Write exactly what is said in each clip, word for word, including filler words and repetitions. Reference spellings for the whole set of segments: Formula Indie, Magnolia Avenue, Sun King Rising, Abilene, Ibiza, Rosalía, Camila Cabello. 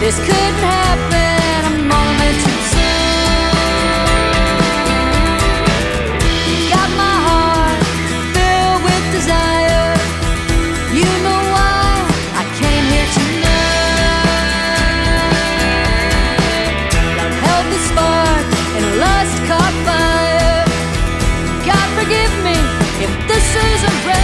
This couldn't happen a moment too soon. You got my heart filled with desire. You know why I came here tonight. Love held the spark and lust caught fire. God forgive me if this is a red.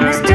Mister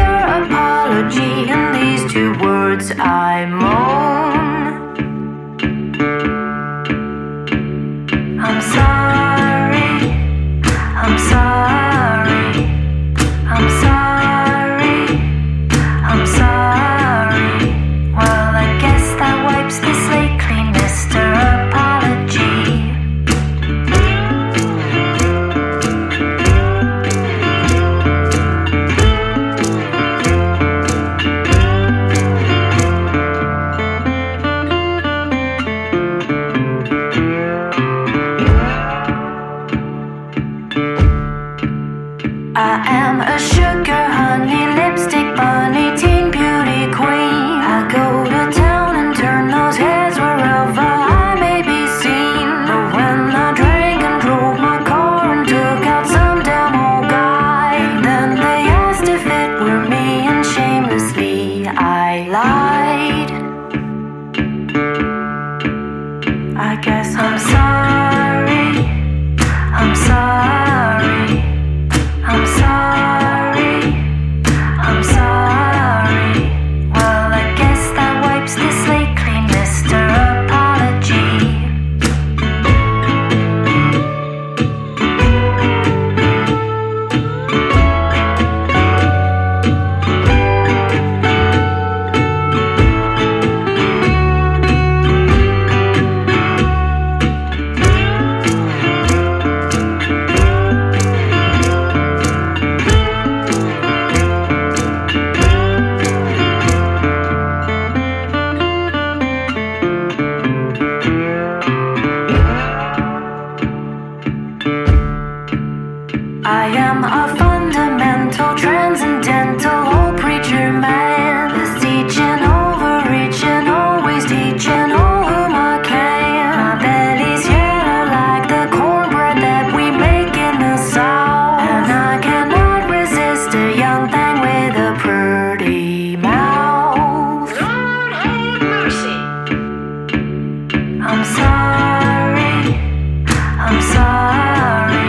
something with a pretty mouth. Lord have mercy. I'm sorry, I'm sorry,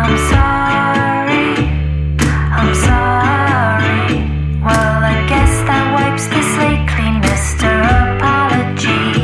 I'm sorry, I'm sorry. Well, I guess that wipes the slate clean, Mister Apology.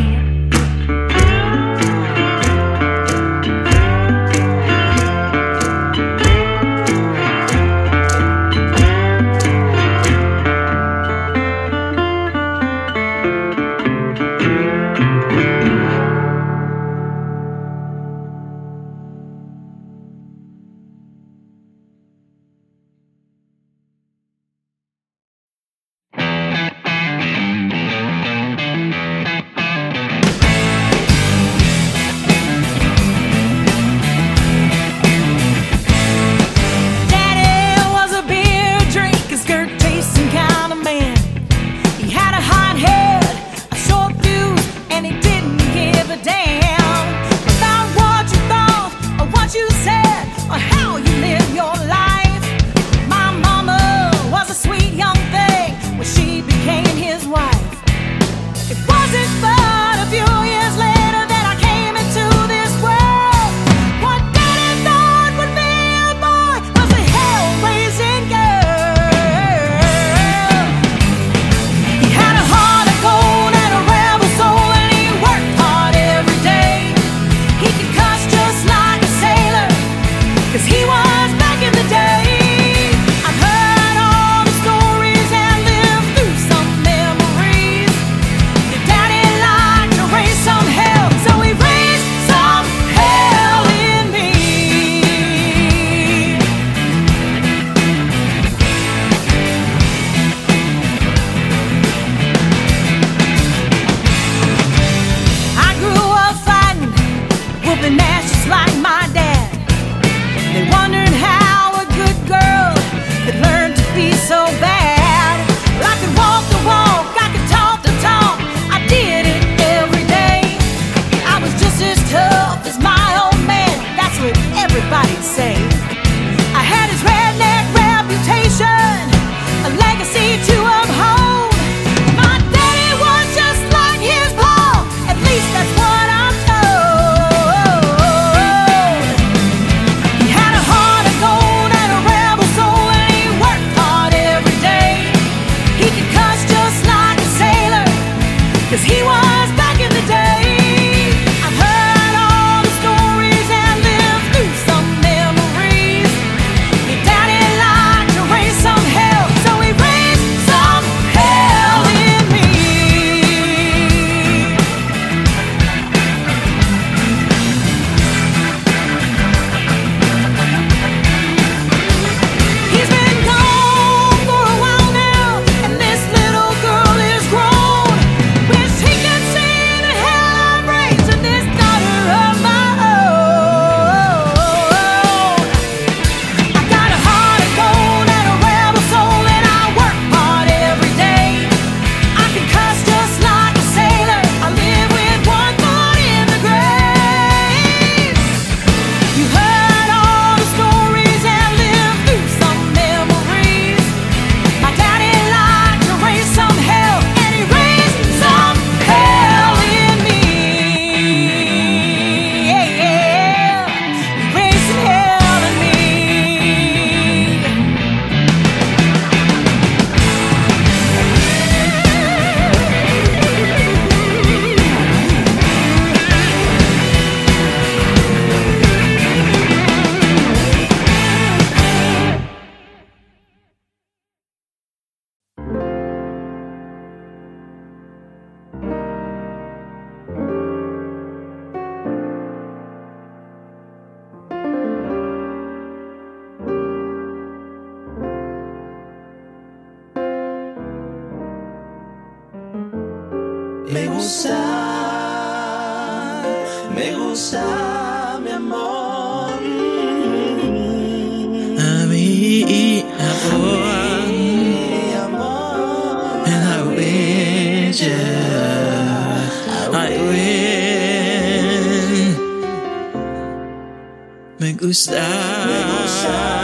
Me gusta, me gusta.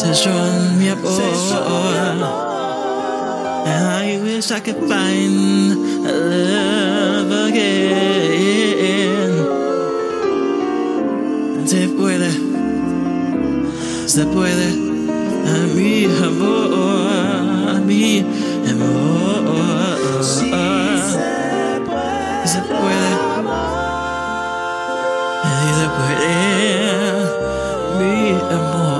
says you're my all, and I wish I could find love again. Se puede, se puede, a mi amor, a mi amor. Sí, se puede, se puede, y se puede, mi amor.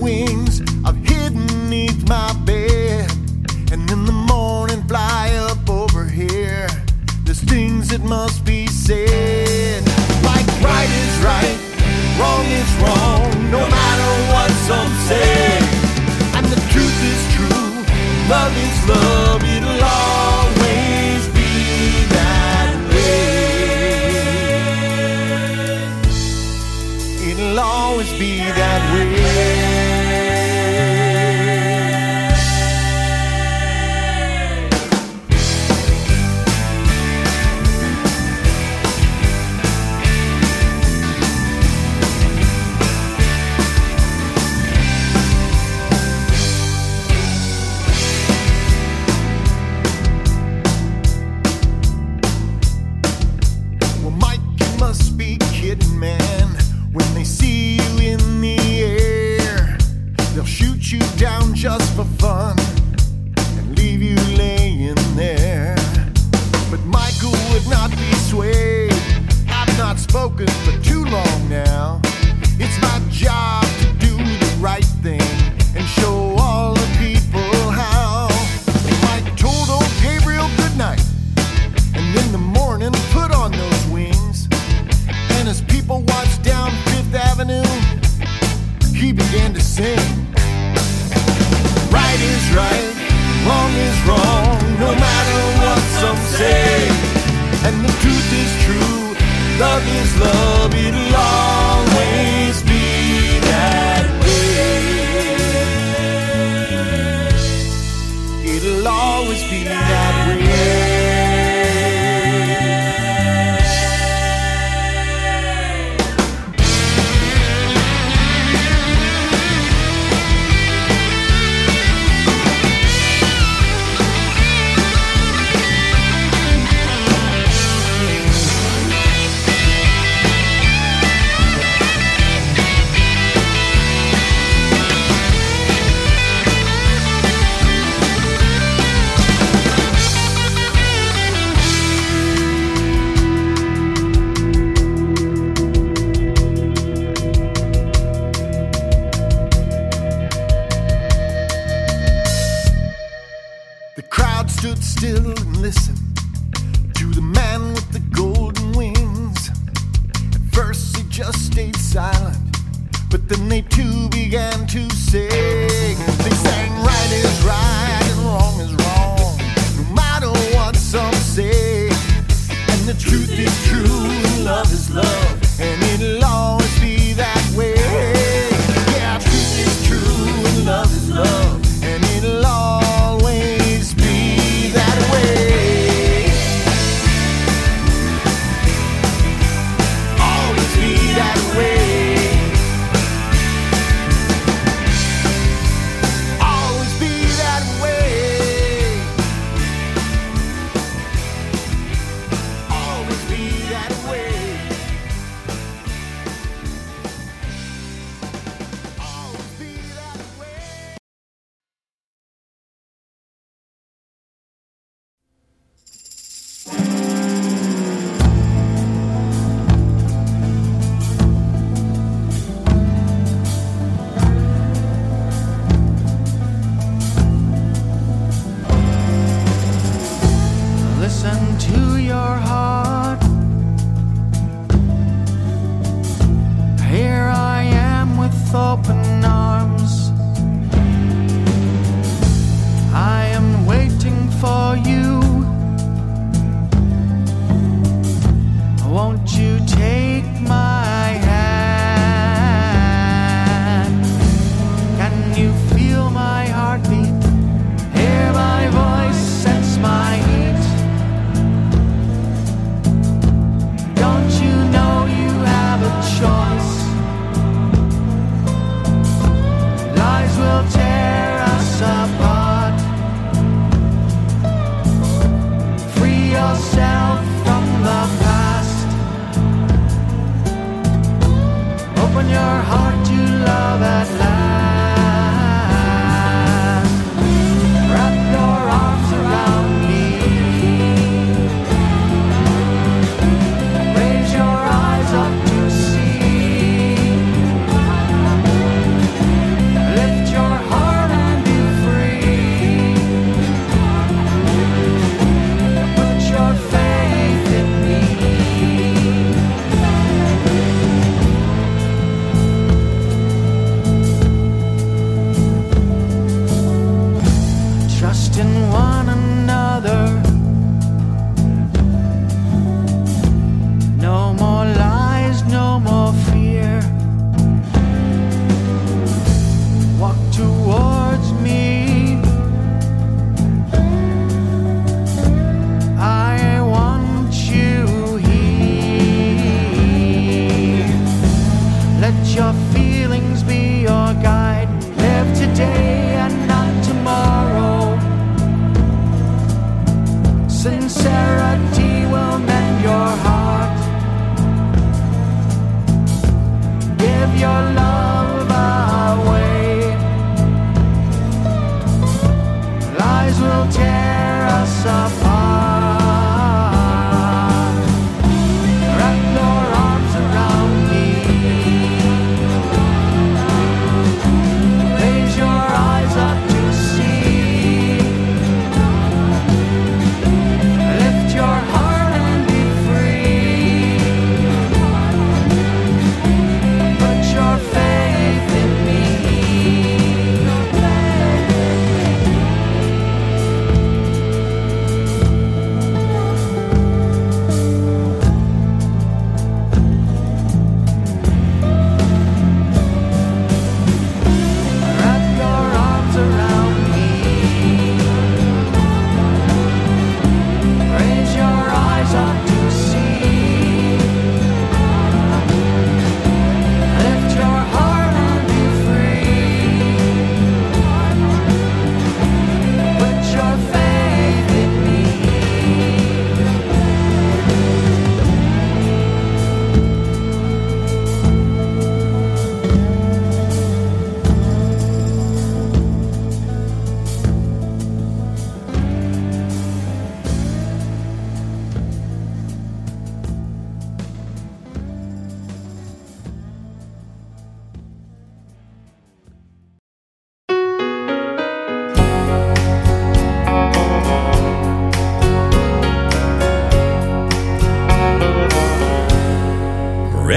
Wings, I've hidden beneath my bed, and in the morning fly must be said. Like right is right, wrong is wrong, no matter what some say. And the truth is true, love is love, it'll always be that way. It'll always be that way. Always be trust in one another. No more lies, no more fear. Walk towards me. I want you here. Let your feelings be your guide. Live today and not tomorrow. Sincerity will mend your heart. Give your love away. Lies will tear us apart.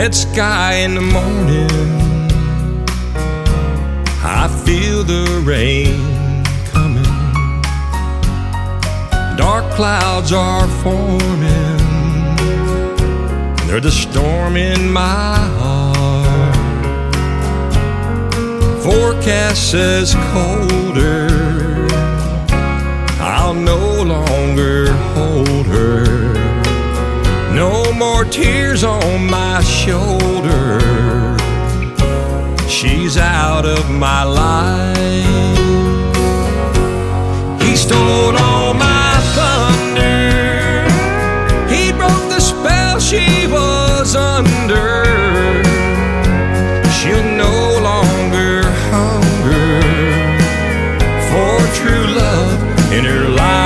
Red sky in the morning, I feel the rain coming. Dark clouds are forming, there's a storm in my heart. Forecast says colder, I'll no longer hold her. No more tears on my shoulder. She's out of my life. He stole all my thunder. He broke the spell she was under. She'll no longer hunger for true love in her life.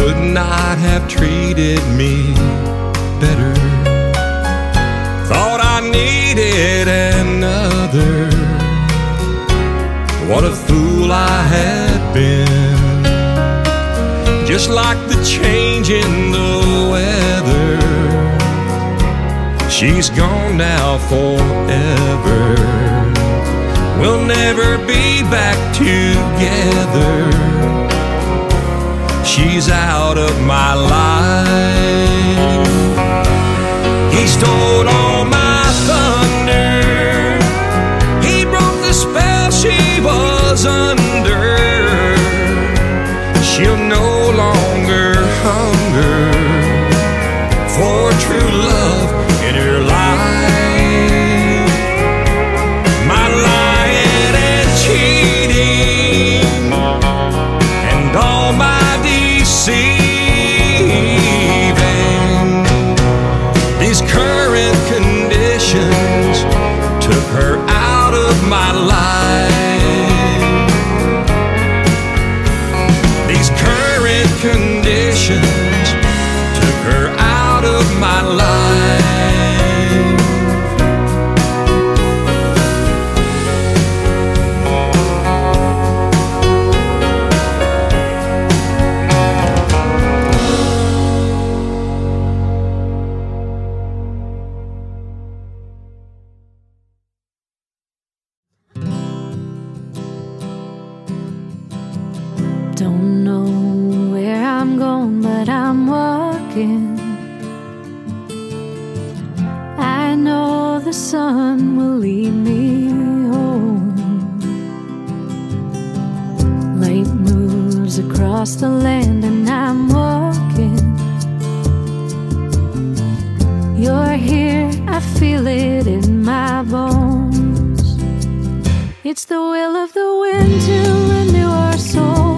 Could not have treated me better. Thought I needed another. What a fool I had been. Just like the change in the weather. She's gone now forever. We'll never be back together. She's out of my life. He stole all my thunder. He broke the spell she was under. She'll no longer hunger for true love in her life. My lying and cheating and all my deceiving, these current conditions my life. These current conditions took her out of my life. Don't know where I'm going, but I'm walking. I know the sun will lead me home. Light moves across the land and I'm walking. You're here, I feel it in my bones. It's the will of the wind to renew our soul.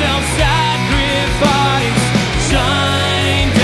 Sacrifice, shine.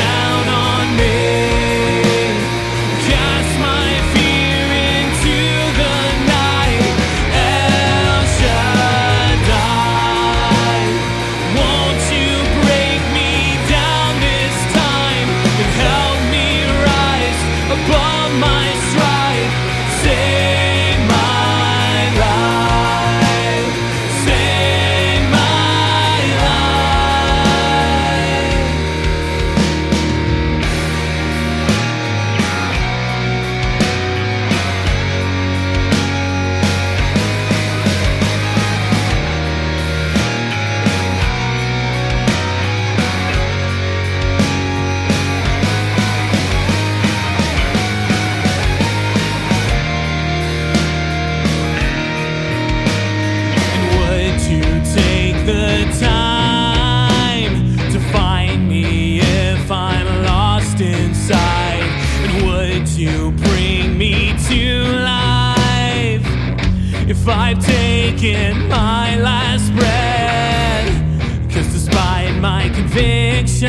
if I've taken my last breath. Cause despite my convictions,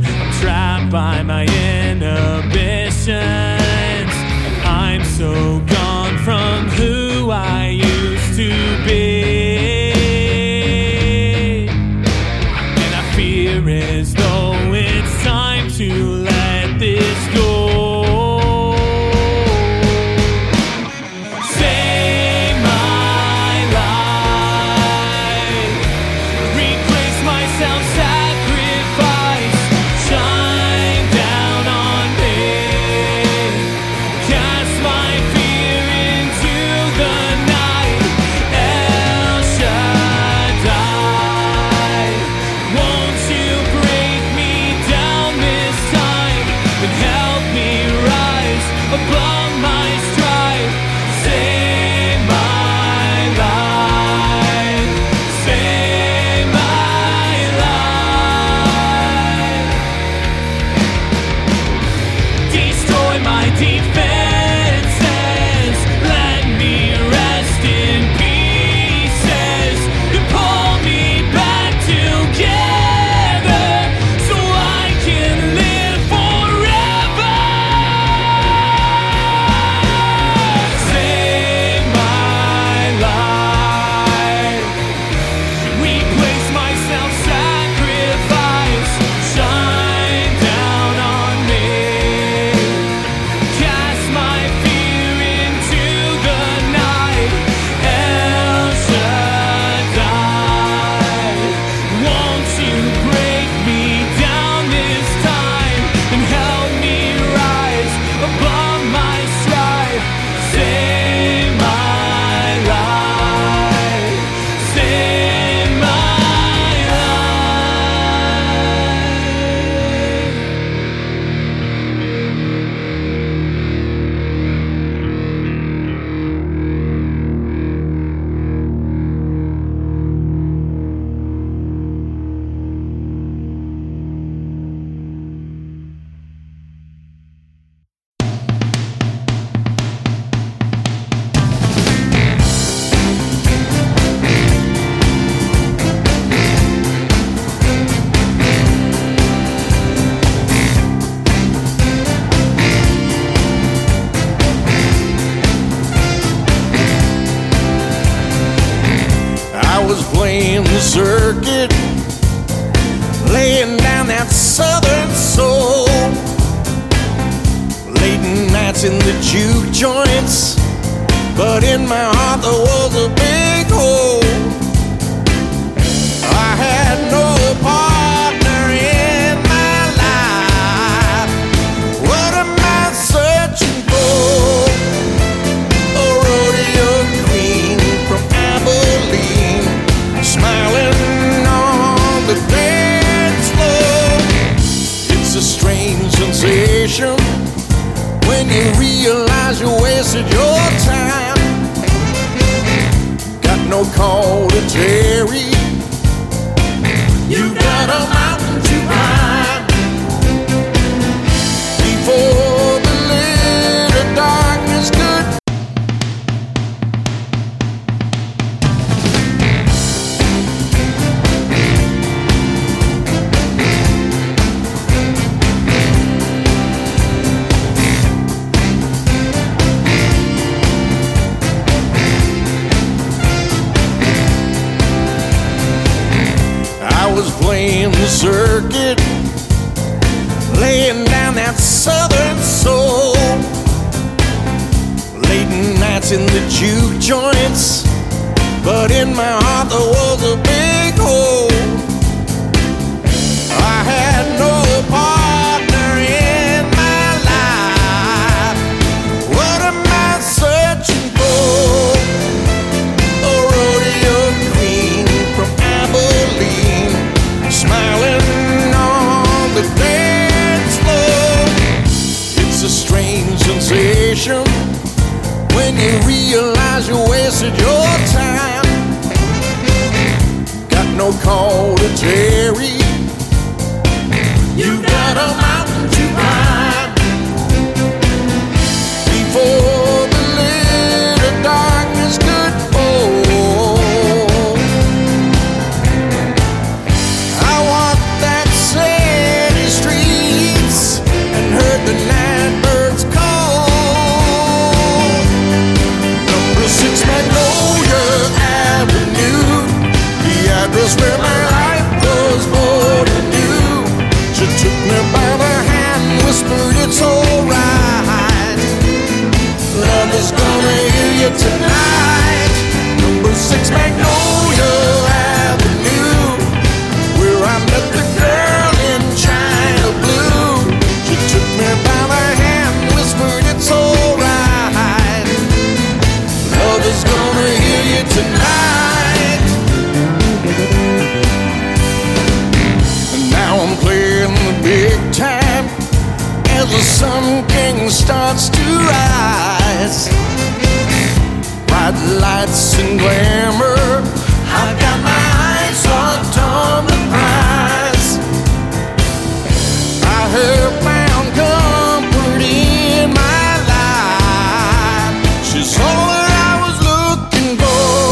I'm trapped by my inhibitions. And I'm so gone from who I used to be. And I fear as though it's time to let this go. Circuit, laying down that southern soul. Late nights in the juke joints, but in my heart there was a big hole. I had no partner in my life. What am I searching for? A rodeo queen from Abilene, smiling on the dance floor. It's a strange sensation when you realize you wasted your time. Got no call to Terry, you got a mountain to climb. Before the little darkness could circuit, laying down that southern soul. Late nights in the juke joints, but in my heart there was a big hole. I had no partner in my life. What am I searching for? A rodeo queen from Abilene, smiling on the dance floor. It's a strange sensation when you realize you wasted your time. Got no call to Terry, you got a mountain to climb. Before the little darkness could me by the hand, whispered it's alright. Love is gonna hear you tonight. Number six Magnolia Avenue, where I met the girl in China Blue. She took me by the hand, whispered it's alright. Love is gonna hear you tonight. And now I'm playing the big time as the Sun King starts to rise. Bright lights and glamour, I've got my eyes locked on the prize. I have found comfort in my life. She's all that I was looking for,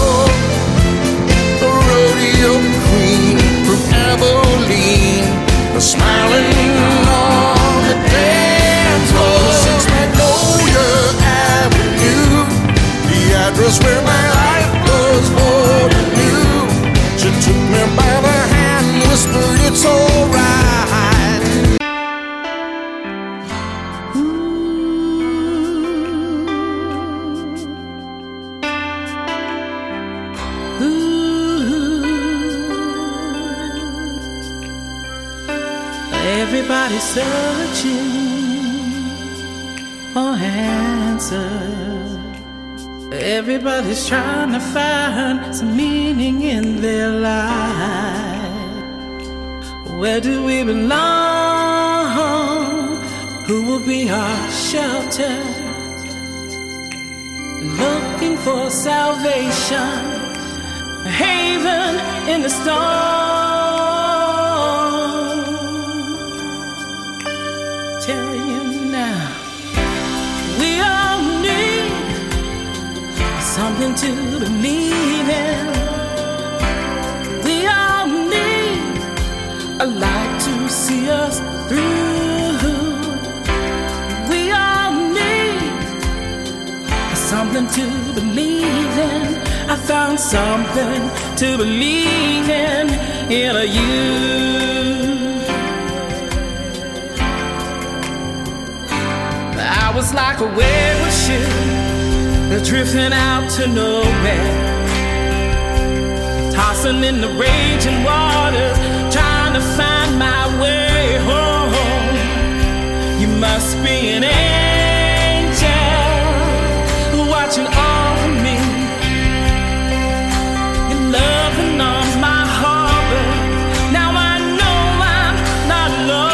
the rodeo queen from Abilene, a smiling on the dance floor. Since Magnolia Avenue, the address where my life was born anew. She took me by the hand, whispered it's alright. Everybody's searching for answers. Everybody's trying to find some meaning in their life. Where do we belong? Who will be our shelter? Looking for salvation, a haven in the storm. Tell you now, we all need something to believe in. We all need a light to see us through. We all need something to believe in. I found something to believe in in a you. I was like a wayward ship, drifting out to nowhere, tossing in the raging waters, trying to find my way home. You must be an angel watching over me. Your loving arms, my harbor. Now I know I'm not alone.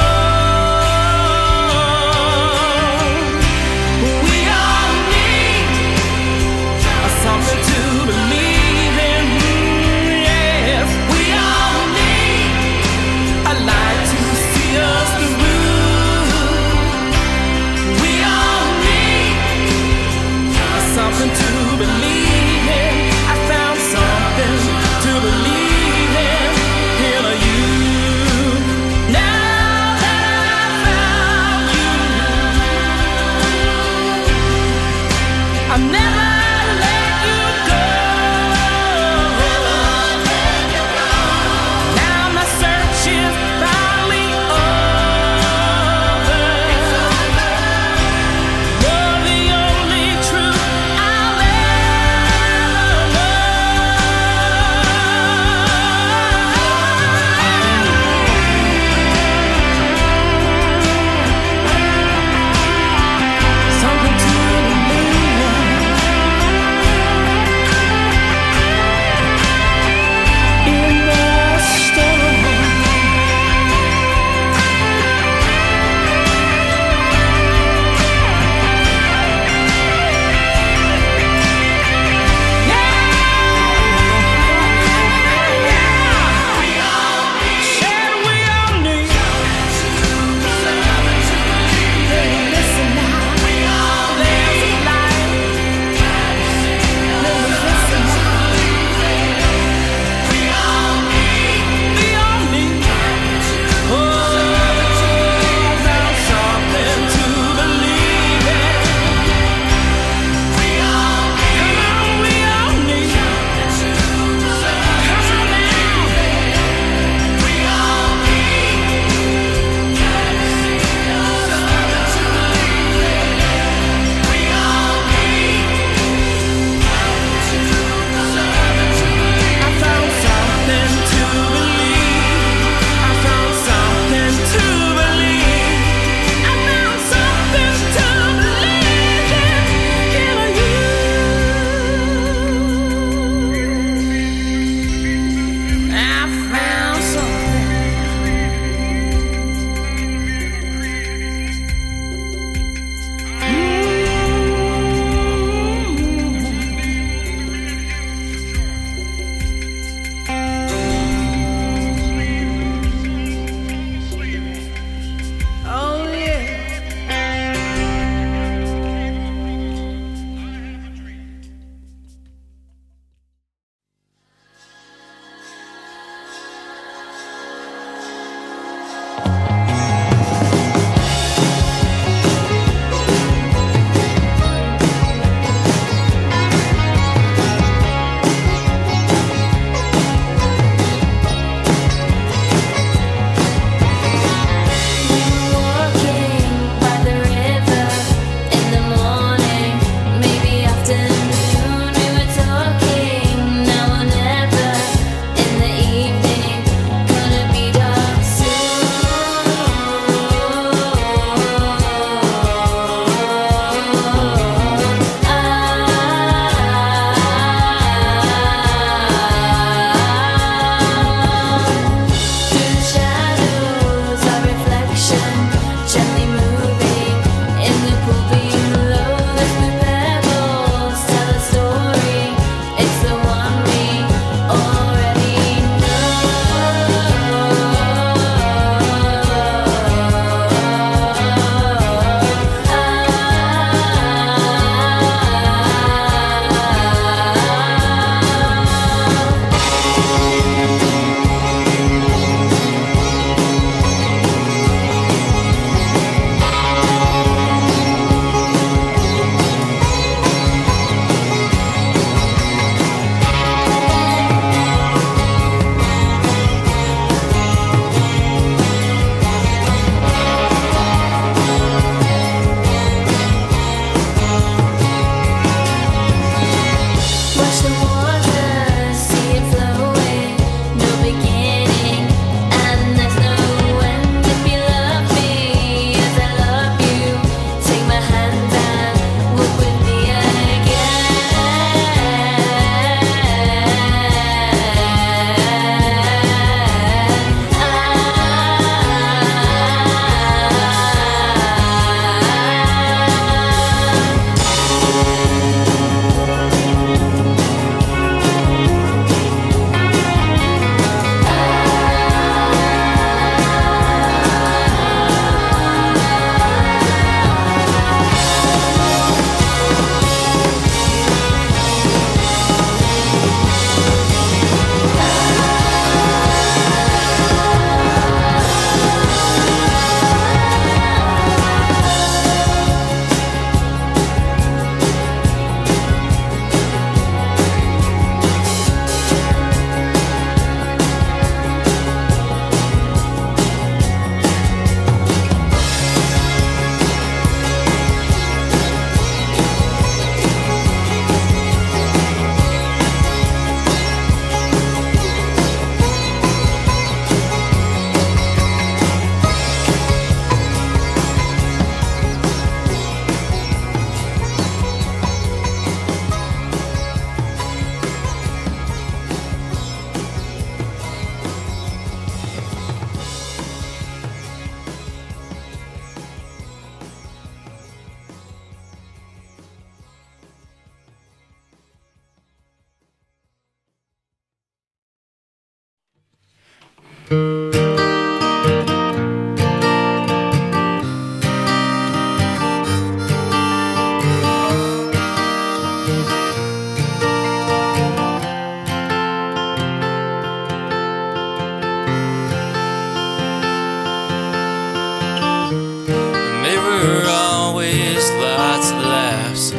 were always lots of laughs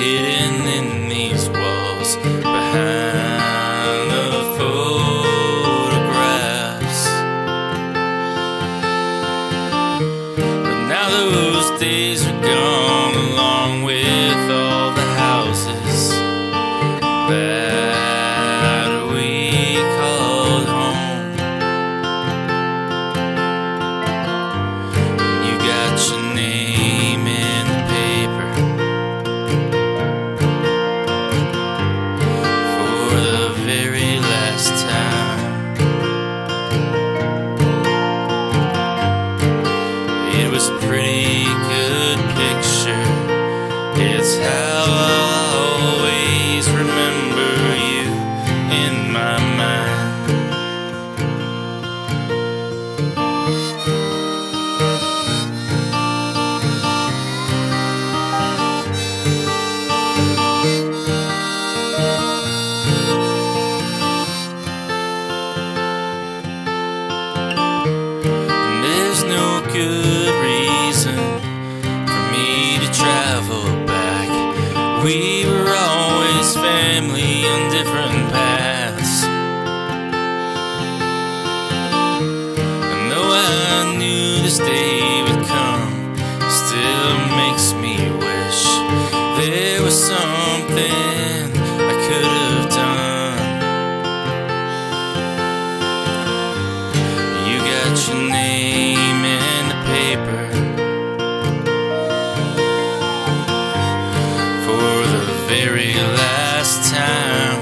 hidden in these walls behind the photographs. But now those days are gone, along with all the houses that we called home. You got your name in the paper for the very last time. It was a pretty good picture. It's how I'll always remember you in my mind. And there's no good reason for me to travel back. We were always family on different paths. And though I knew this day would come, it still makes me wish there was something I could have done. You got your name in the paper for the very last time.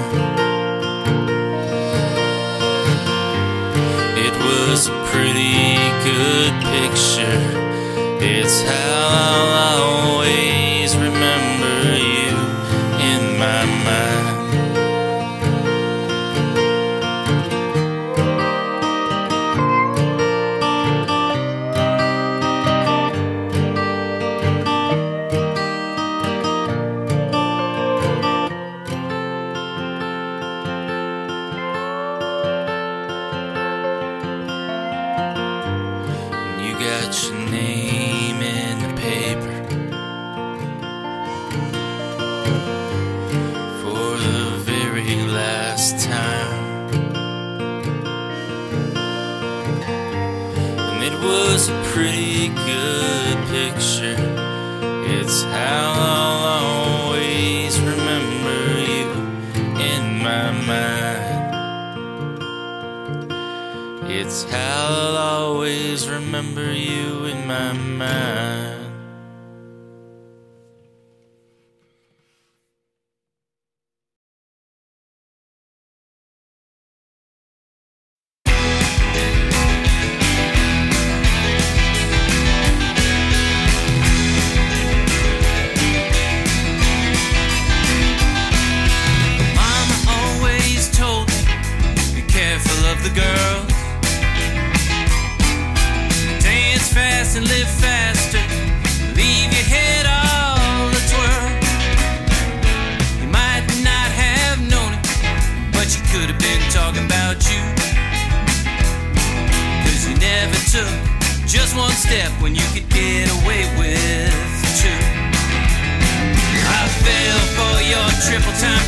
It was a pretty good picture. It's how I'll always remember you in my mind. You got your name in the paper for the very last time. And it was a pretty good picture. It's how I'll always remember you in my mind. It's how I'll always remember you in my mind. Triple time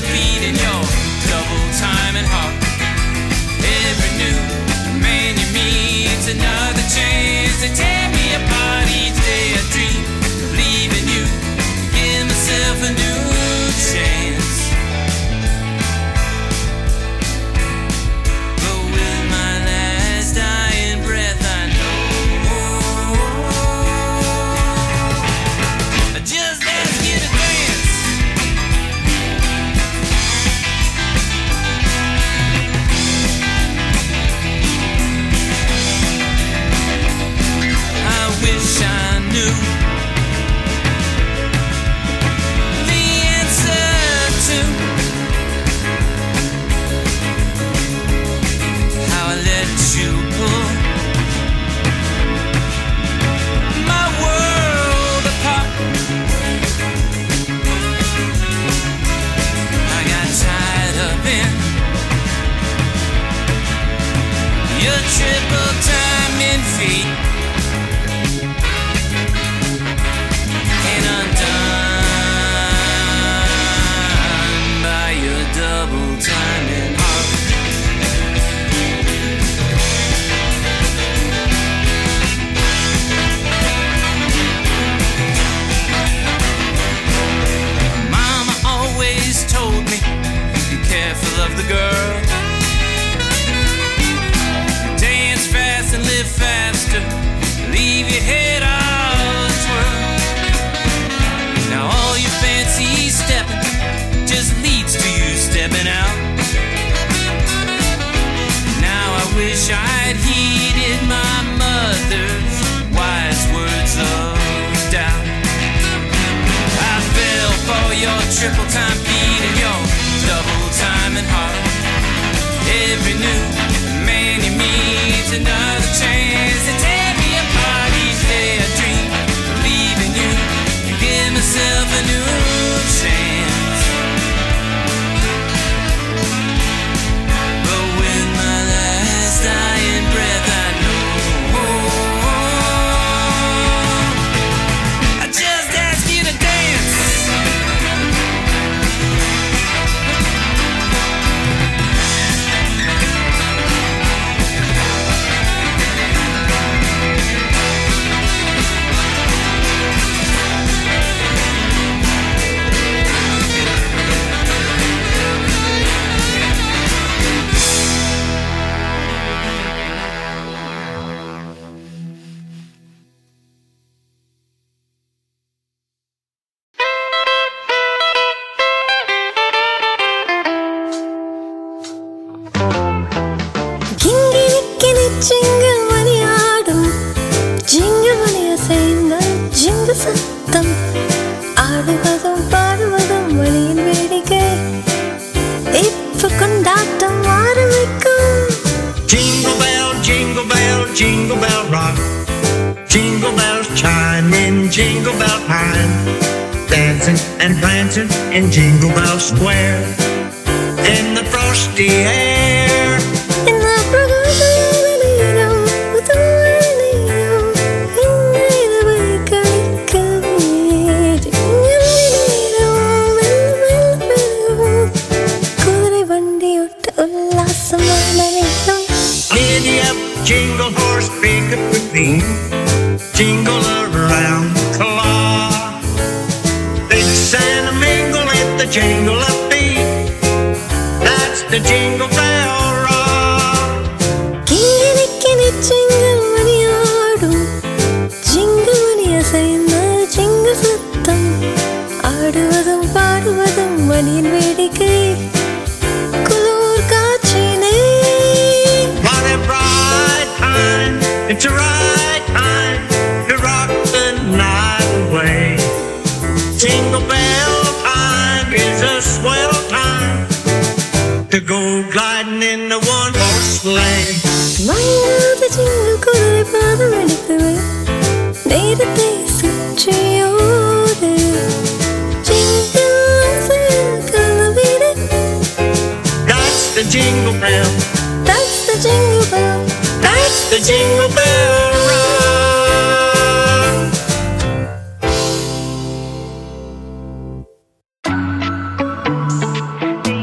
beat in your double time and hop. Every new man you meet's another chance to tear me apart. Each day I dream of leaving you, give myself a new chance. But with my last dying breath, I know I just ask you to dance. Wish I knew the answer to how I let you pull my world apart. I got tied up in your triple time in feet. Of the girl, dance fast and live faster, leave your head all twirl. Now all your fancy stepping just leads to you stepping out. Now I wish I'd heeded my mother's wise words of doubt. I fell for your triple time beat and your double time and heart. Every new man you meet's another chance to tear me apart. Each day I dream of leaving you and give myself a new chance. But with my last dying breath, I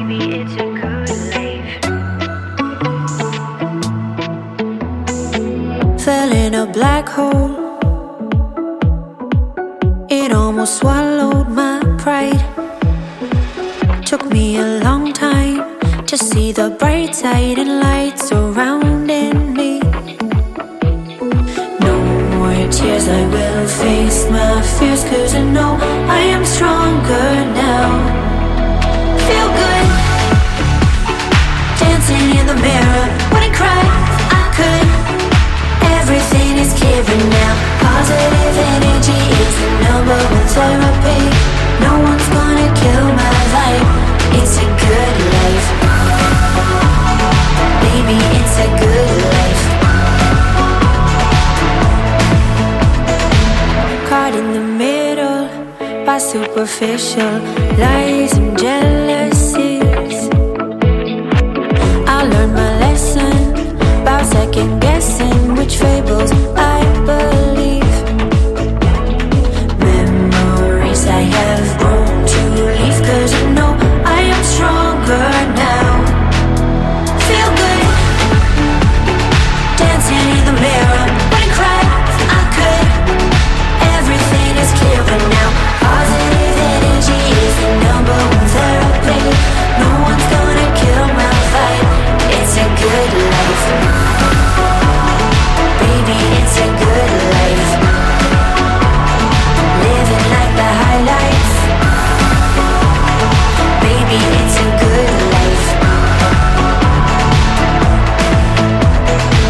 it's a good me a long time to see the bright side and light surrounding me. No more tears, I will face my fears, 'cause I know I am stronger now. Feel good, dancing in the mirror, wouldn't cry if I could. Everything is giving now, positive energy is the number one therapy. No one's gonna kill my vibe, it's a good life. Baby, it's a good life. Caught in the middle by superficial lies and jealousies. I learned my lesson by second guessing which fables I believe. Memories I have grown to leave, 'cause I know I am stronger now. Feel good, dancing in the mirror, wouldn't cry if I could. Everything is clear right now, positive energy is the number one therapy. No one's gonna kill my vibe, it's a good life. It's a good life, living like the high life. Baby, it's a good life.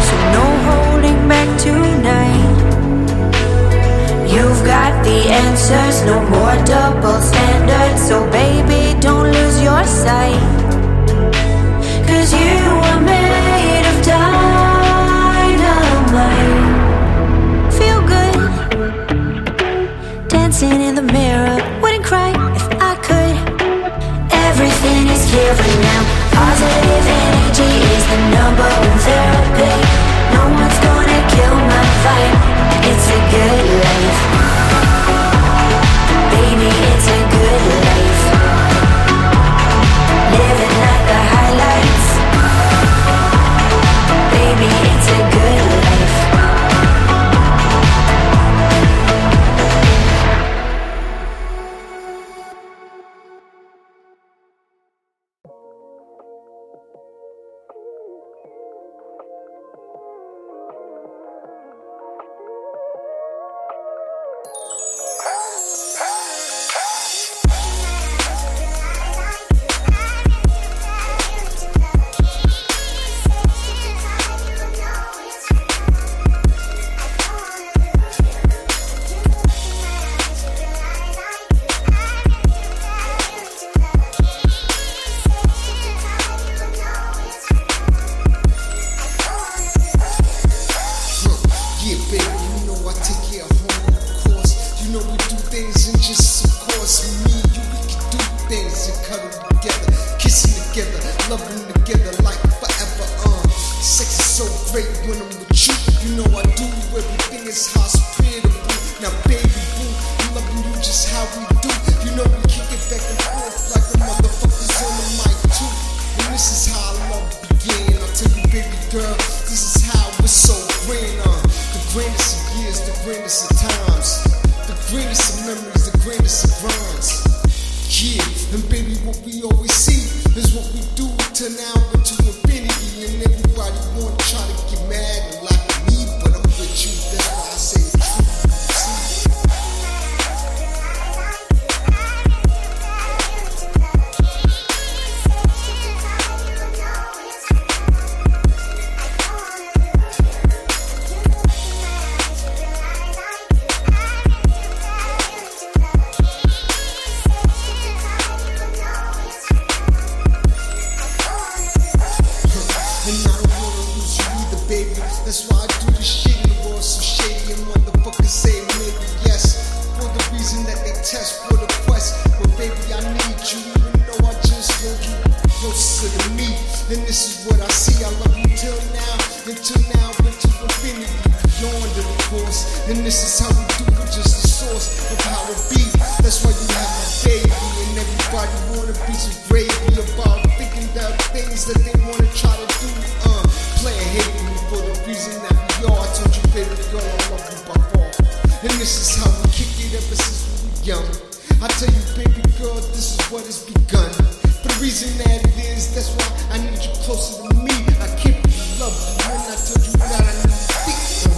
So no holding back tonight. You've got the answers, no more double standards. So baby, don't lose your sight, 'cause you are made of dynamite. Dancing in the mirror, wouldn't cry if I could. Everything is here right now, positive energy is the number one therapy. No one's gonna kill my vibe, it's a good life. Baby, it's a good life, living like the highlights. Baby, it's a good life. addiction that it is. That's why I need you closer to me. I can't be loved when I told you that I need to speak to you.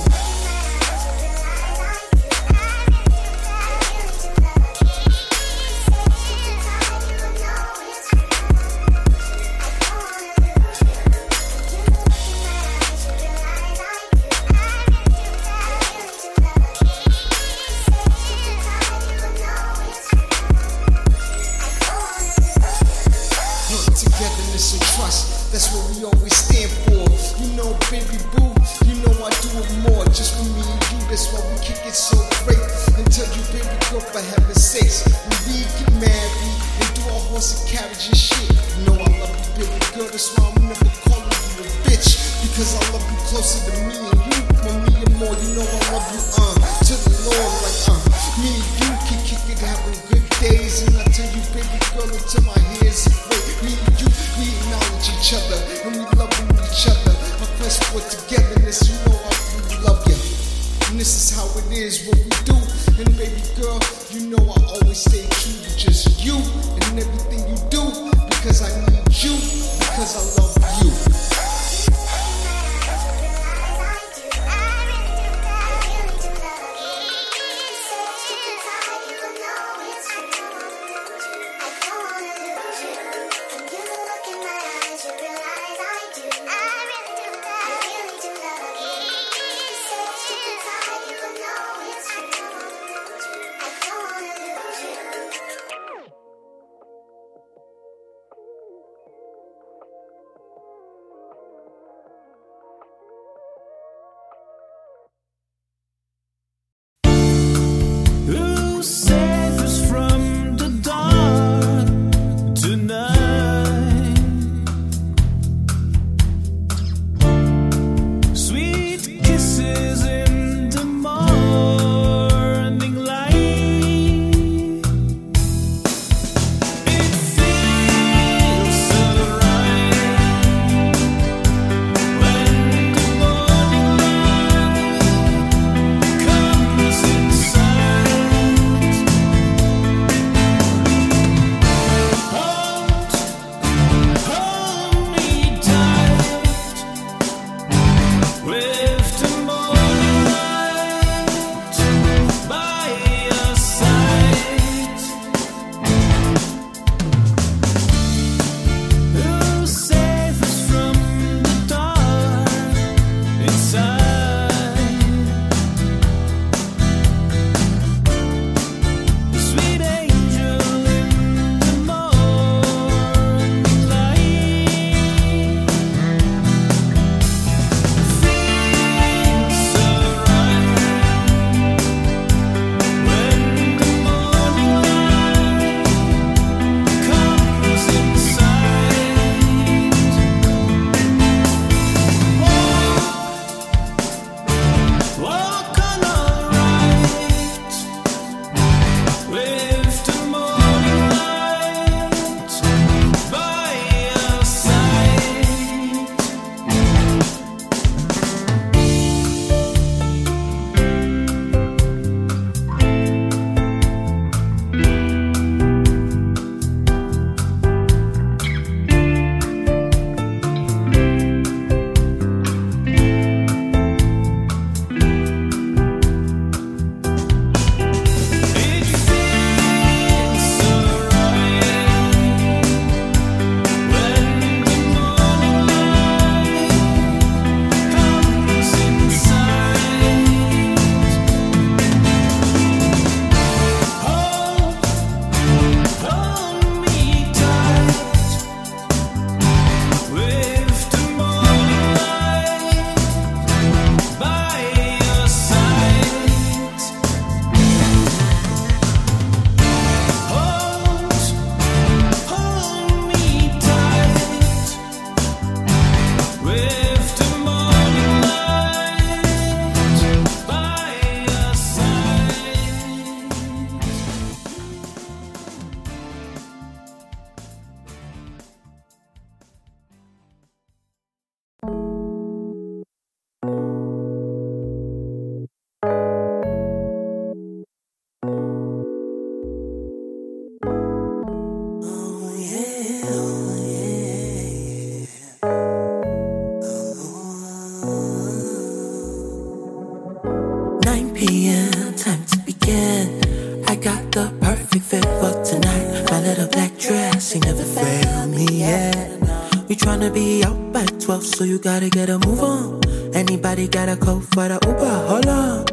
tryna be out by twelve, so you gotta get a move on. Anybody got a call for the Uber? Hold on.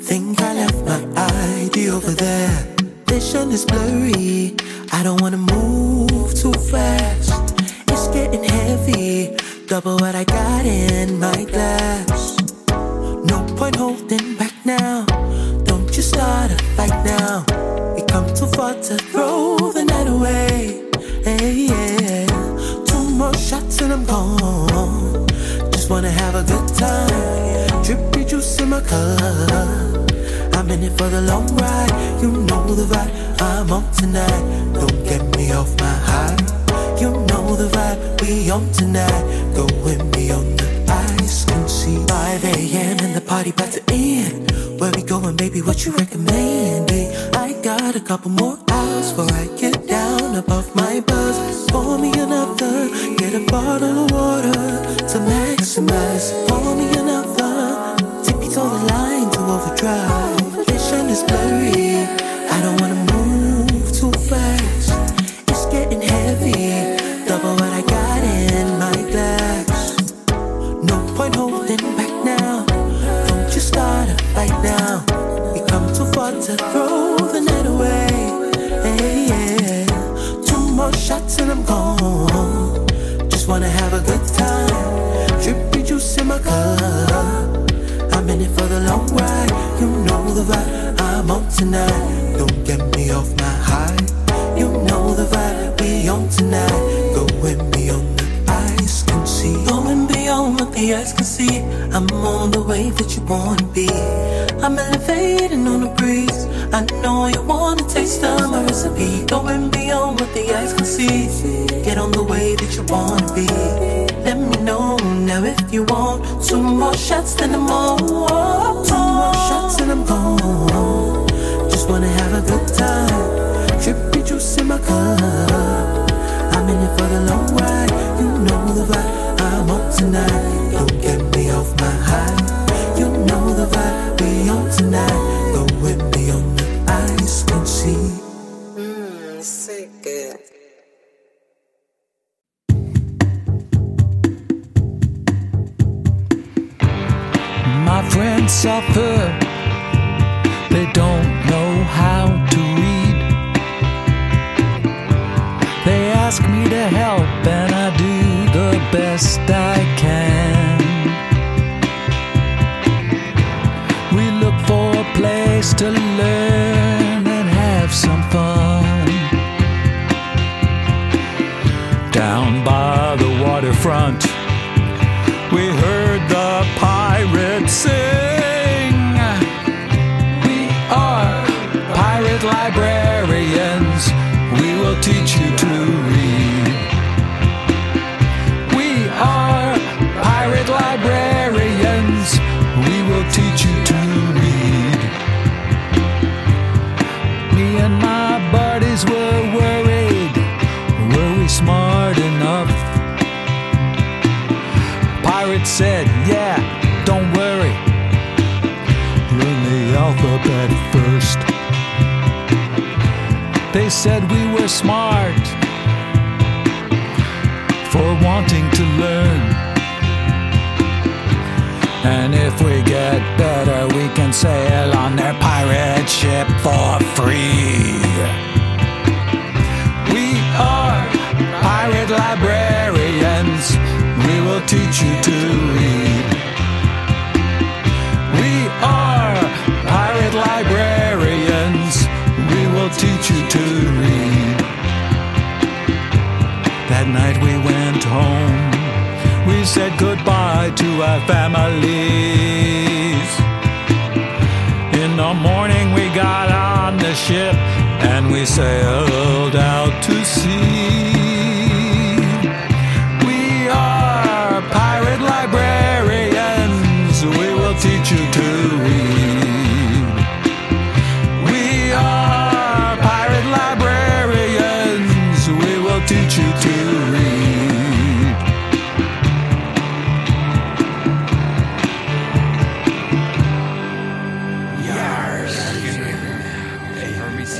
Think I left my I D over there. Vision is blurry. I don't wanna move too fast. It's getting heavy. Double what I got in my glass. No point holding back now. Don't you start a fight now. We come too far to throw the night away. Hey, yeah. Two more shots and I'm gone. Just wanna have a good time. Drippy juice in my cup. I'm in it for the long ride. You know the vibe. I'm on tonight. Don't get me off my high. You know the vibe. We on tonight. Going beyond the ice can see. five a.m. and the party about to end. Where we going, baby? What you recommend? Hey, I got a couple more hours before I get down above my buzz. Pour me another. Get a bottle of water to maximize. Pour me another. Tippy-toe the line to overdrive. It's blurry. I don't wanna move too fast. It's getting heavy. Double what I got in my glass. No point holding back now. Don't you start a fight now. We come too far to throw the night away. Hey, yeah. Two more shots and I'm gone. Just wanna have a good time. Drippy juice in my cup. I'm in it for the long ride. You know the vibe. I'm on tonight. Don't get me off my high. You know the vibe. We on tonight. Going beyond the eyes can see. Going beyond what the eyes can see. I'm on the wave that you wanna be. I'm elevating on the breeze. I know you wanna taste of my recipe. Going beyond what the eyes can see. Get on the wave that you wanna be. Let me know now if you want. Two more shots, then I'm on. Two more shots and I'm gone. Just wanna have a good time. Trippy juice in my cup. I'm in it for the long ride. You know the vibe. I'm on tonight. Don't get me off my high. You know the vibe. We on tonight. Go with me on the ice can see. Mmm, sick good. My friends suffer, they don't know how to read. They ask me to help and I do the best I can. We look for a place to learn and have some fun. Down by the waterfront, we heard the pirates sing. We are pirate librarians. We will teach you to read. We are pirate librarians. We will teach you to read. Me and my buddies were worried. Were we smart enough? Pirate said, yeah, don't worry. Learn the alphabet first. They said we were smart for wanting to learn. And if we get better, we can sail on their pirate ship for free. We are pirate librarians. We will teach you to read. We are pirate librarians. We will teach you to read. That night we went home. We said goodbye to our families. In the morning we got on the ship and we sailed out to sea. Pirate librarians, we will teach you to read. We are pirate librarians, we will teach you to read. Yars. A B C.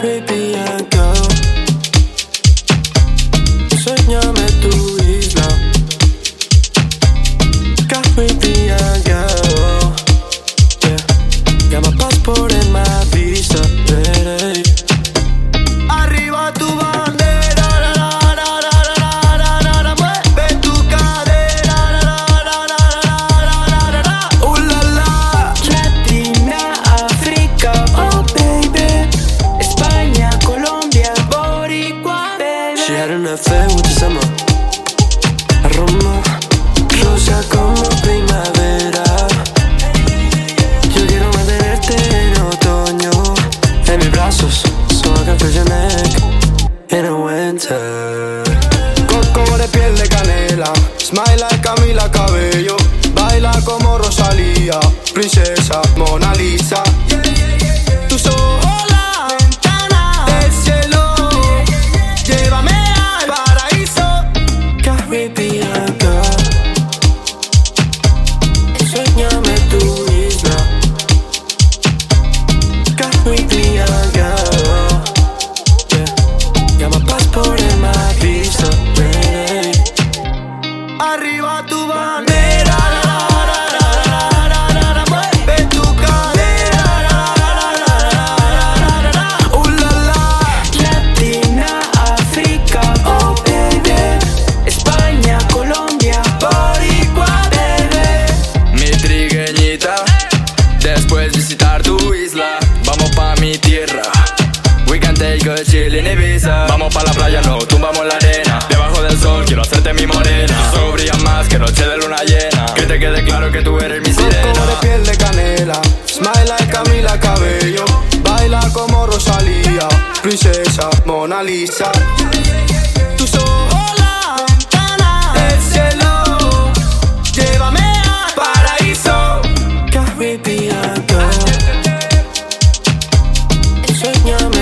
Coco de piel de canela, smile like Camila Cabello, baila como Rosalía, princesa Mona Lisa. Yeah, yeah, yeah, yeah. Tus ojos la ventana del cielo, yeah, yeah, yeah. Llévame al paraíso. Caribbean girl, enséñame tu isla. Caribbean girl. Llama paz por el mar, vista, baby. Arriba tu bandera, mueve tu cadera, uh la la. Latina, África, oh baby. España, Colombia, Boricua, baby. Mi trigueñita, después visitar tu isla, vamos pa' mi tierra. We can take a chill in Ibiza. Vamos pa' la playa, no tumbamos la arena. Debajo del sol quiero hacerte mi morena. Tus ojos brillan más que noche de luna llena. Que te quede claro que tú eres mi sirena. Coco de piel de canela, smile like Camila Cabello, baila como Rosalía, princesa Mona Lisa. Tus ojos la ventana del cielo, llévame al paraíso. Caribbean girl, enséñame.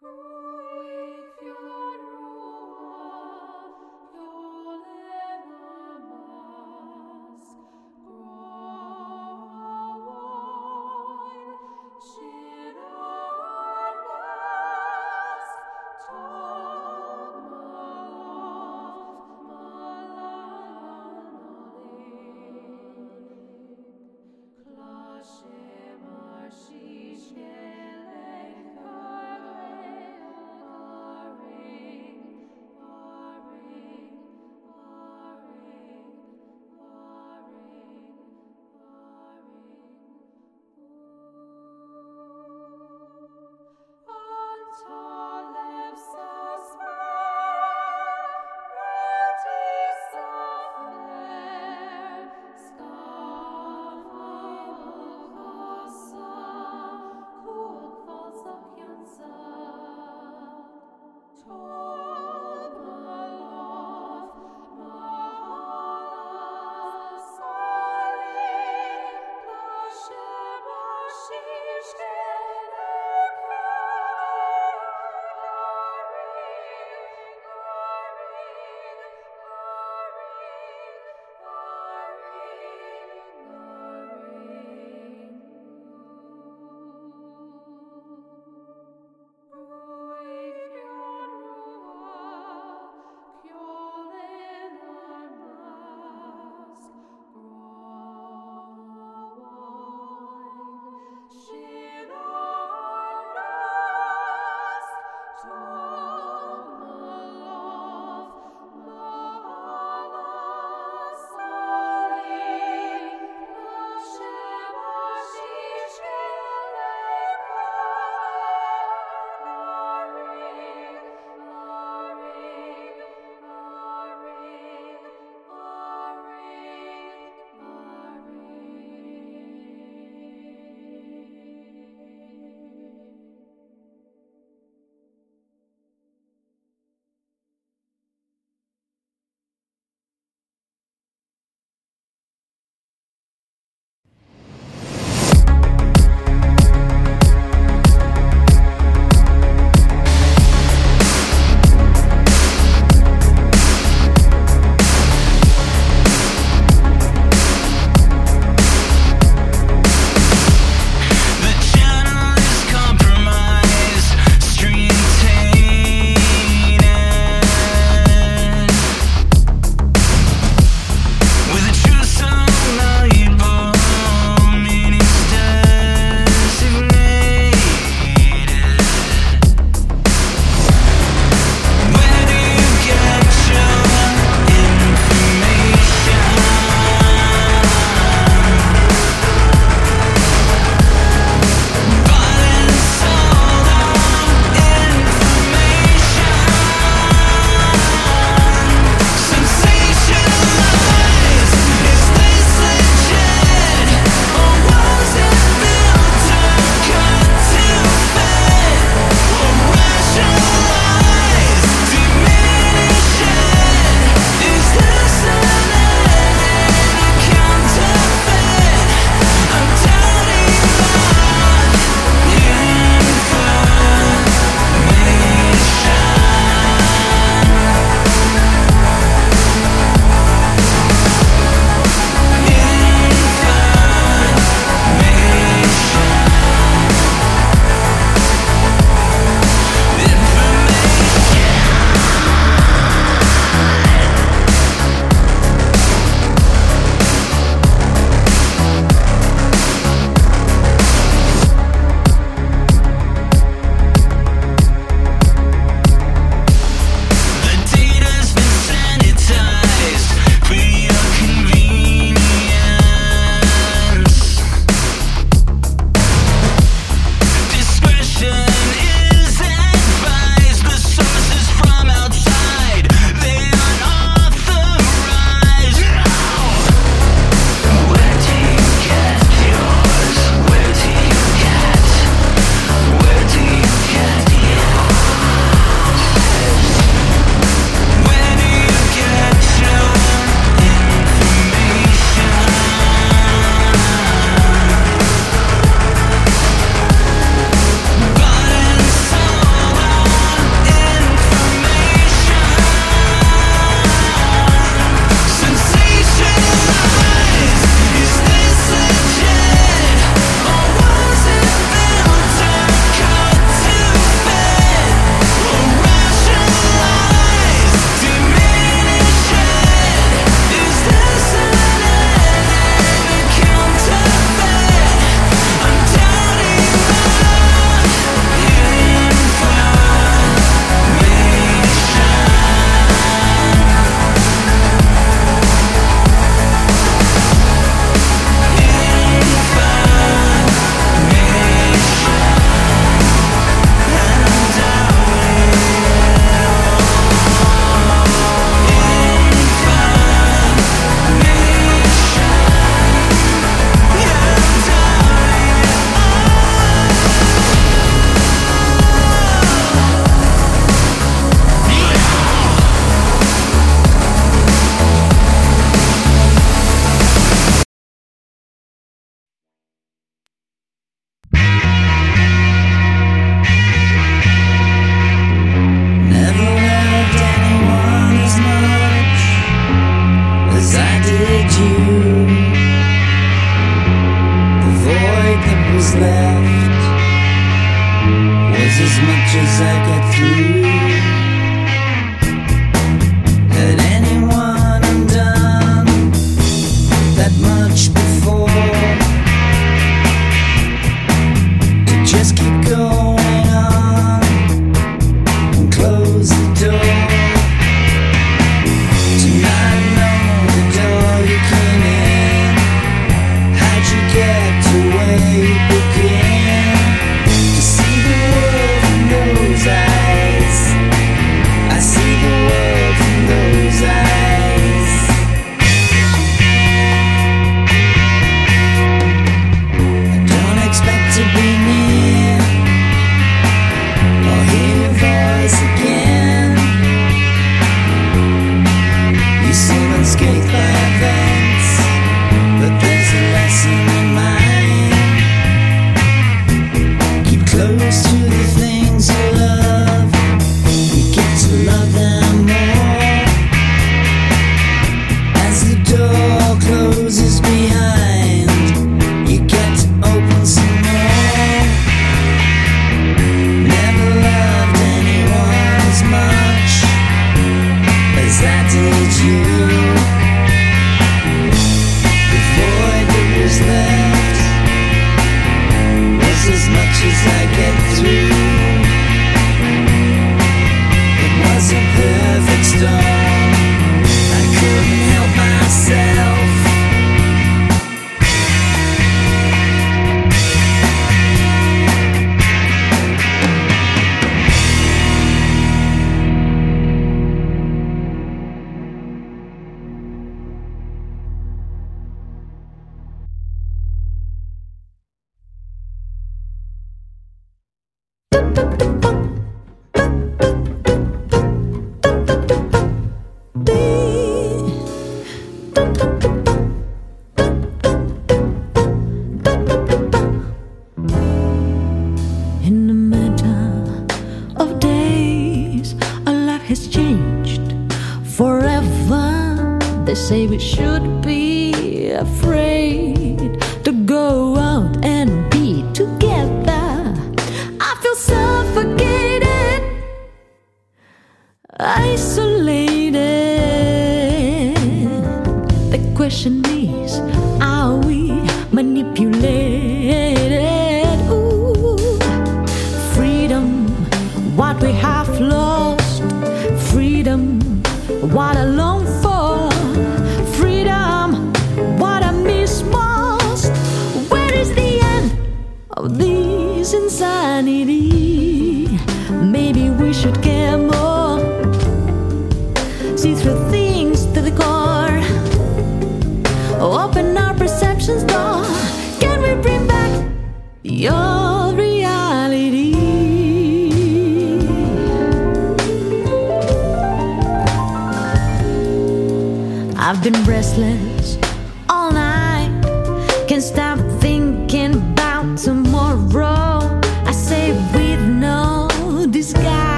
She shall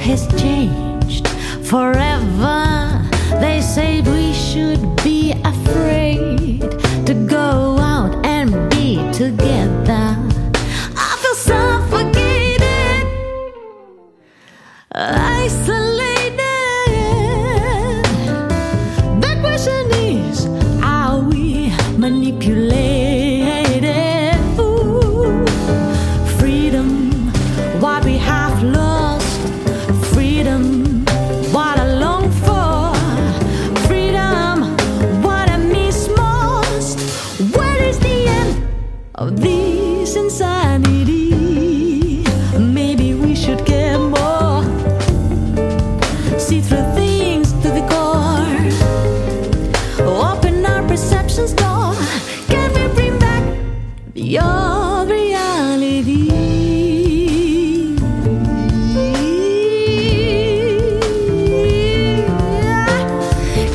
life has changed forever. They said we should be afraid to go out and be together. I feel suffocated, isolated. The question is, are we manipulated? Ooh. Freedom, what we have lost. Freedom, what I long for. Freedom, what I miss most. Where is the end of this insanity? Maybe we should care more. See through things to the core. Open our perceptions door. Can we bring back the old reality?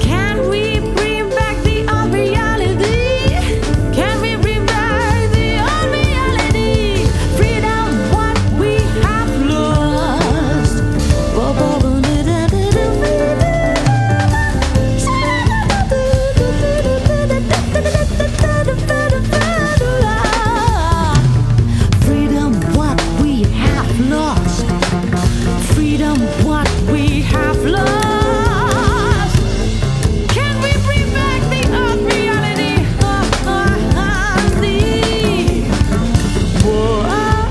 Can we bring back the old reality? Can we bring back the old reality? Freedom, what we have lost. Freedom, what we have lost. Freedom, what we have lost. Can we bring back the old reality? Oh, oh,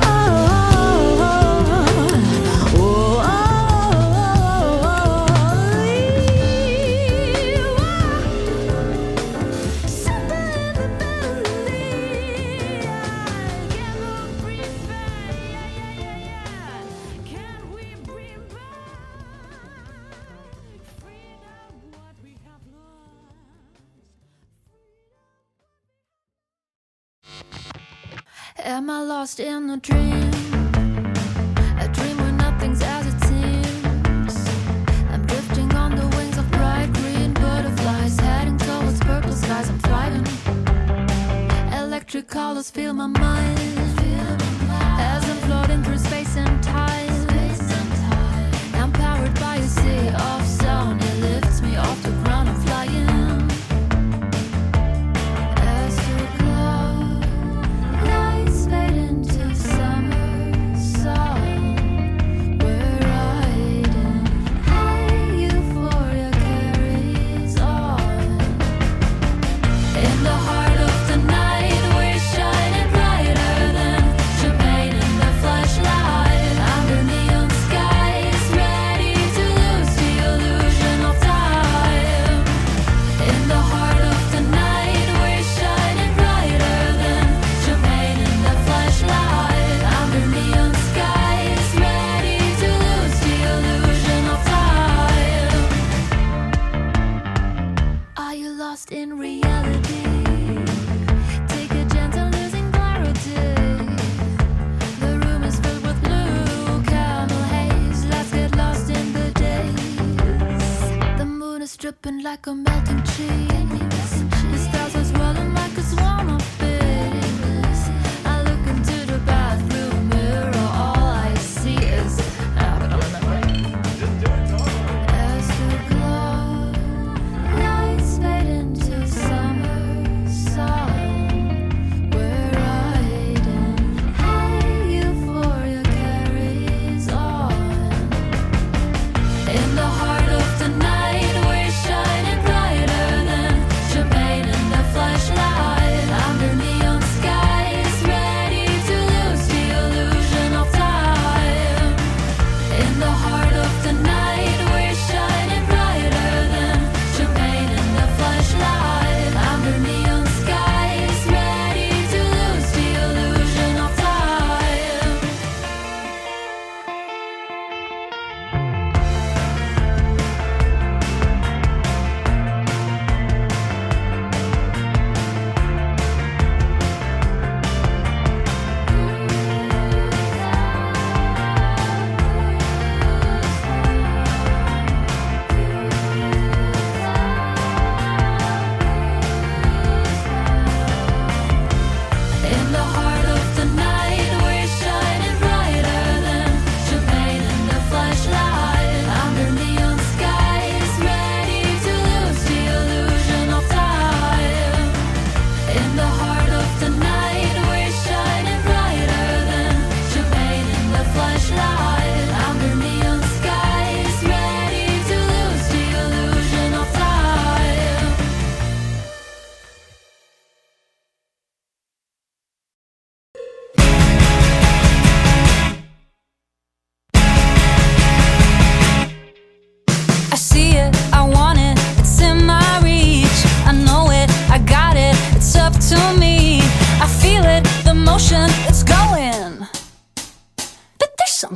oh, the- Whoa, oh, oh, oh, oh. Whoa, oh, oh, Am I lost in a dream? A dream where nothing's as it seems. I'm drifting on the wings of bright green butterflies, heading towards purple skies. I'm flying. Electric colors fill my mind as I'm floating through space and time. I'm powered by a sea of sound. It lifts me off the ground. I'm flying. As the cloud lights fade into summer song, we're riding high. Euphoria carries on. In the heart of the night, we're shining brighter than champagne in the flashlight. Under neon skies, ready to lose the illusion of time. In the heart of the night, we're shining brighter than champagne in the flashlight. Under neon skies, ready to lose the illusion of time. Are you lost in reality? Take a chance on losing clarity. The room is filled with blue camel haze. Let's get lost in the days. The moon is dripping like a melting cheese. The stars are swirling like a swarm of bees. I look into the bathroom mirror. All I see is as the glow lights fade into summer sun, we're riding high. Euphoria carries on. In the heart of the night, we're shining brighter than champagne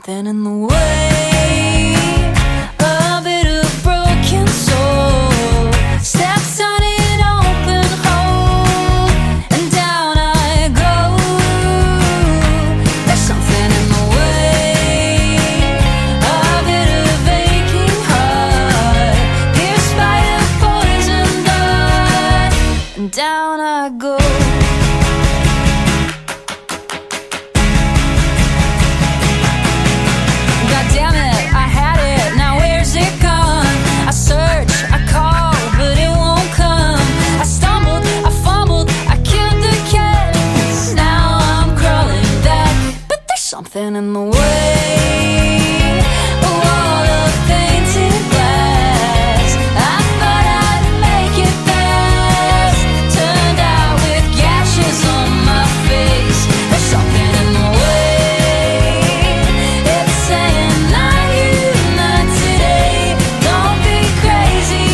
nothing in the way of it, a broken soul steps on an open hole, and down I go. There's something in the way of it, a aching heart pierced by a poison dart, and down I go. Something in the way, a wall of painted glass. I thought I'd make it fast, turned out with gashes on my face. There's something in the way, it's saying not you, not today. Don't be crazy,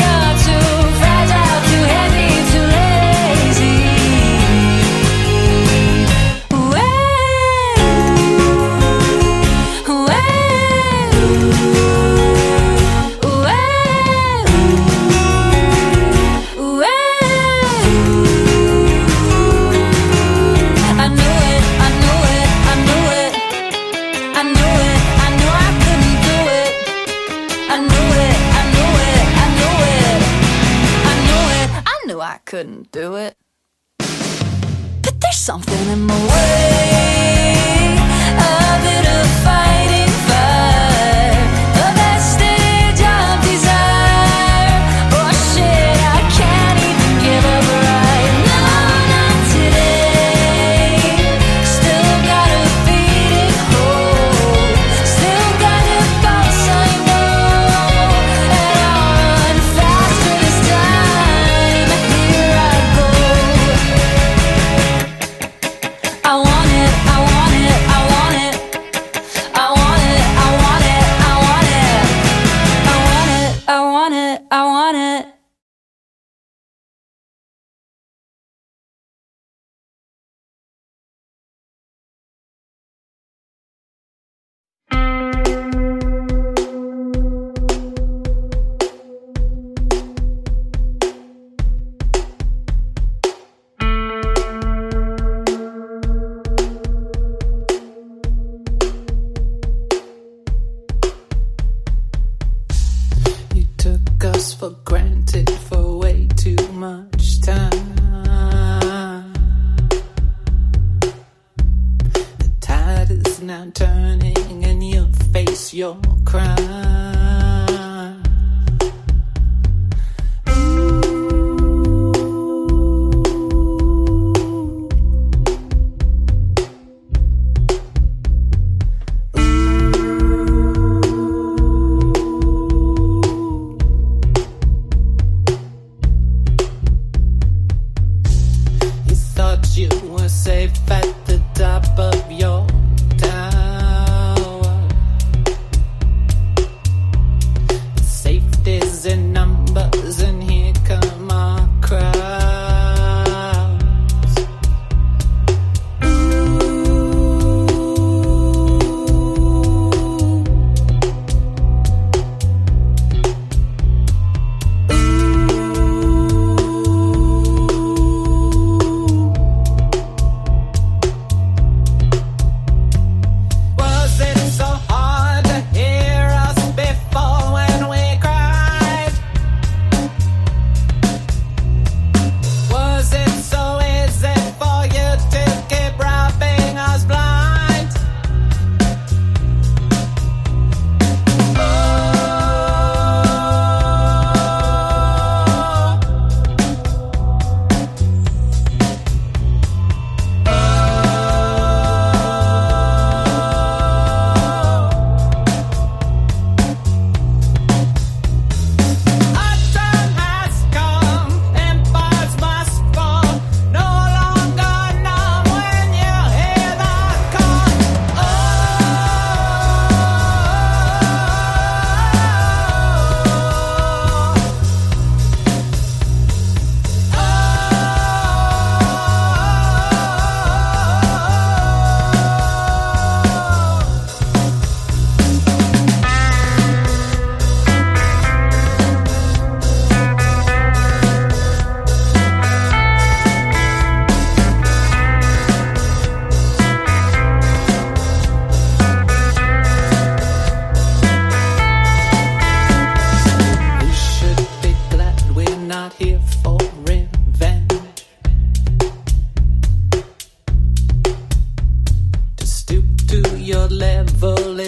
you're too fragile, too heavy, too lazy. Couldn't do it, but there's something in the way of it, a fighting fire, the vestige of desire. Oh shit, I can't even give up right now, not today. Still gotta beat it whole, still gotta bounce, I know, and I'll run faster this time. Here I go. I want it, I want it, I want it. I want it, I want it, I want it. I want it, I want it, I want it. You took us for granted for way too much time. The tide is now turning, and you face your crime. Ooh. Ooh. You thought you were safe at the top of your tower.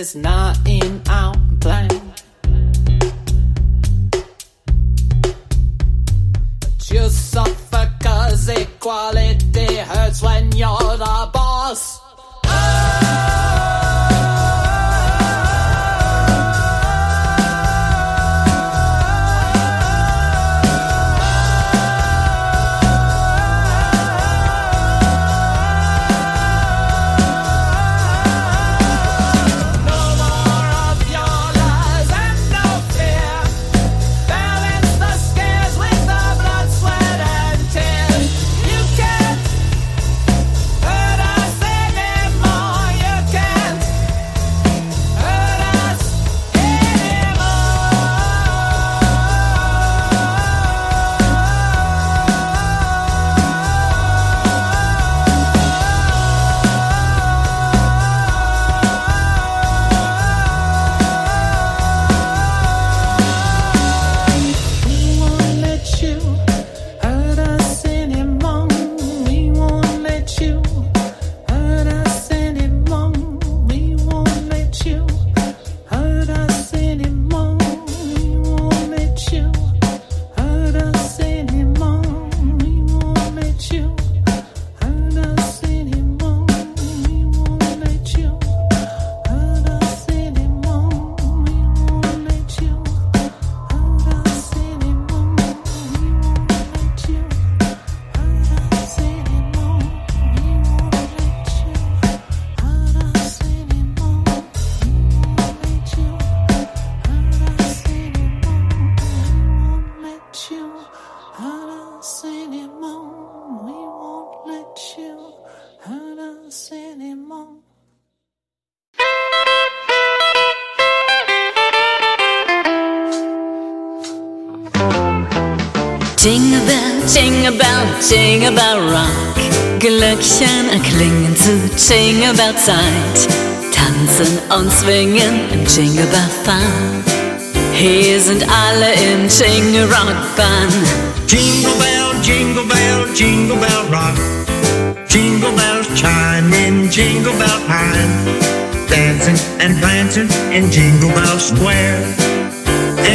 is not in our plan. But you suffer 'cause equality hurts when you're the boss. Oh! Jingle bell, jingle bell, jingle bell rock. Glöckchen erklingen zu Jingle Bell Zeit. Tanzen und swingen im Jingle Bell Fun. Hier sind alle im Jingle Rock Fun. Jingle bell, jingle bell, jingle bell rock. Jingle bells chime in Jingle Bell time. Dancing and prancing in Jingle Bell Square.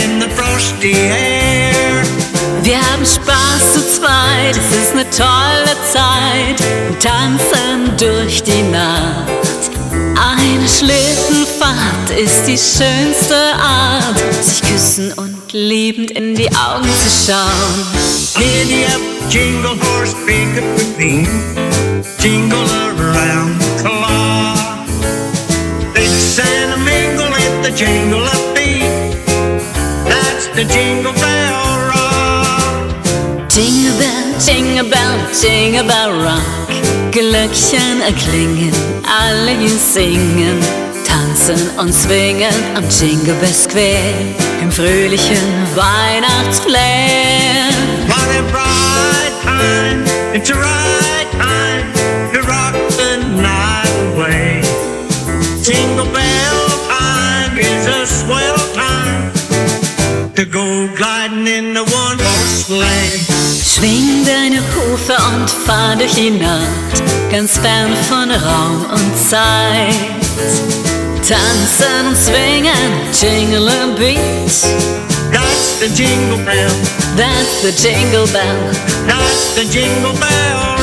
In the frosty air. Wir haben Spaß zu zweit, es ist ne tolle Zeit. Wir tanzen durch die Nacht. Eine Schlittenfahrt ist die schönste Art, sich küssen und liebend in die Augen zu schauen. Giddy up, jingle horse, pick up the theme. Jingle around the clock. It's an a mingle at the jingle up beat. That's the jingle bell. Jingle bell, jingle bell, jingle bell rock. Glöckchen erklingen, alle hier singen. Tanzen und swingen am Jingle Bell Square. Im fröhlichen Weihnachtsflair. What a bright time, it's a right time to rock the night away. Jingle bell time is a swell time to go gliding in the one-horse sleigh. Schwing deine Hufe und fahr durch die Nacht, ganz fern von Raum und Zeit. Tanzen und swingen, jingle a beat. That's the jingle bell. That's the jingle bell. That's the jingle bell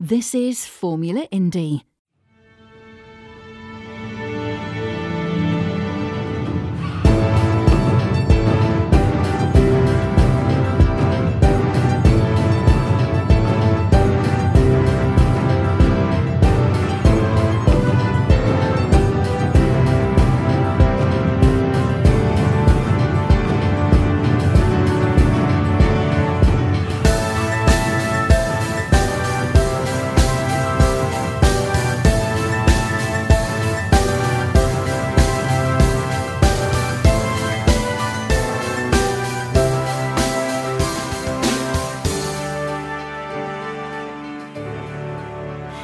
This is Formula Indie.